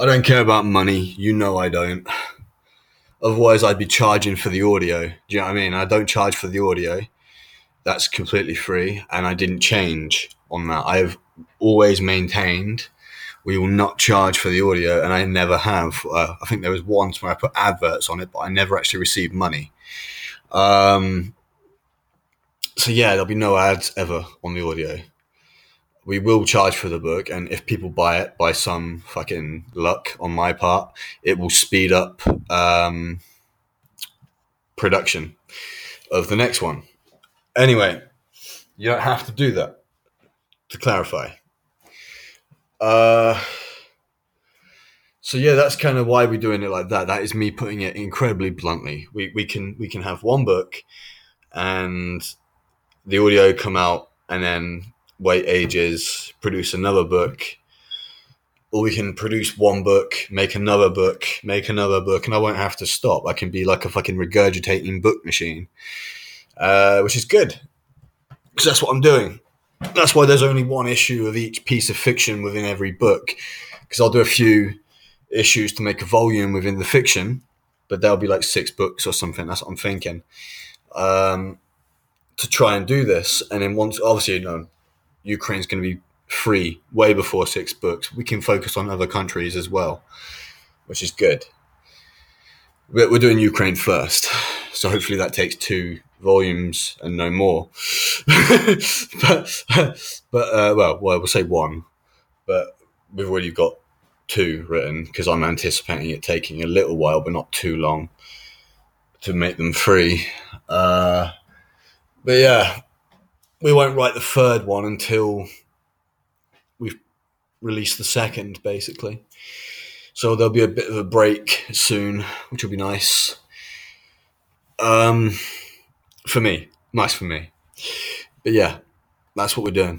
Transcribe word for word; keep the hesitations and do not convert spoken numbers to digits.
I don't care about money. You know I don't. Otherwise, I'd be charging for the audio. Do you know what I mean? I don't charge for the audio. That's completely free. And I didn't change on that. I have always maintained we will not charge for the audio, and I never have. Uh, I think there was once where I put adverts on it, but I never actually received money. Um, so, yeah, there'll be no ads ever on the audio. We will charge for the book, and if people buy it by some fucking luck on my part, it will speed up um, production of the next one. Anyway, you don't have to do that, to clarify. Uh, so yeah, that's kind of why we're doing it like that. That is me putting it incredibly bluntly. We we can we can have one book, and the audio come out, and then wait ages, produce another book, or we can produce one book, make another book, make another book, and I won't have to stop. I can be like a fucking regurgitating book machine, uh, which is good, because that's what I'm doing. That's why there's only one issue of each piece of fiction within every book, because I'll do a few issues to make a volume within the fiction, but there'll be like six books or something. That's what I'm thinking, um, to try and do this. And then once, obviously, you know, Ukraine's going to be free way before six books. We can focus on other countries as well, which is good. But we're doing Ukraine first, so hopefully that takes two volumes and no more. but but uh, well, well, we'll say one, but we've already got two written, because I'm anticipating it taking a little while, but not too long, to make them free. Uh, but yeah. We won't write the third one until we've released the second, basically. So there'll be a bit of a break soon, which will be nice. Um, for me. Nice for me. But yeah, that's what we're doing.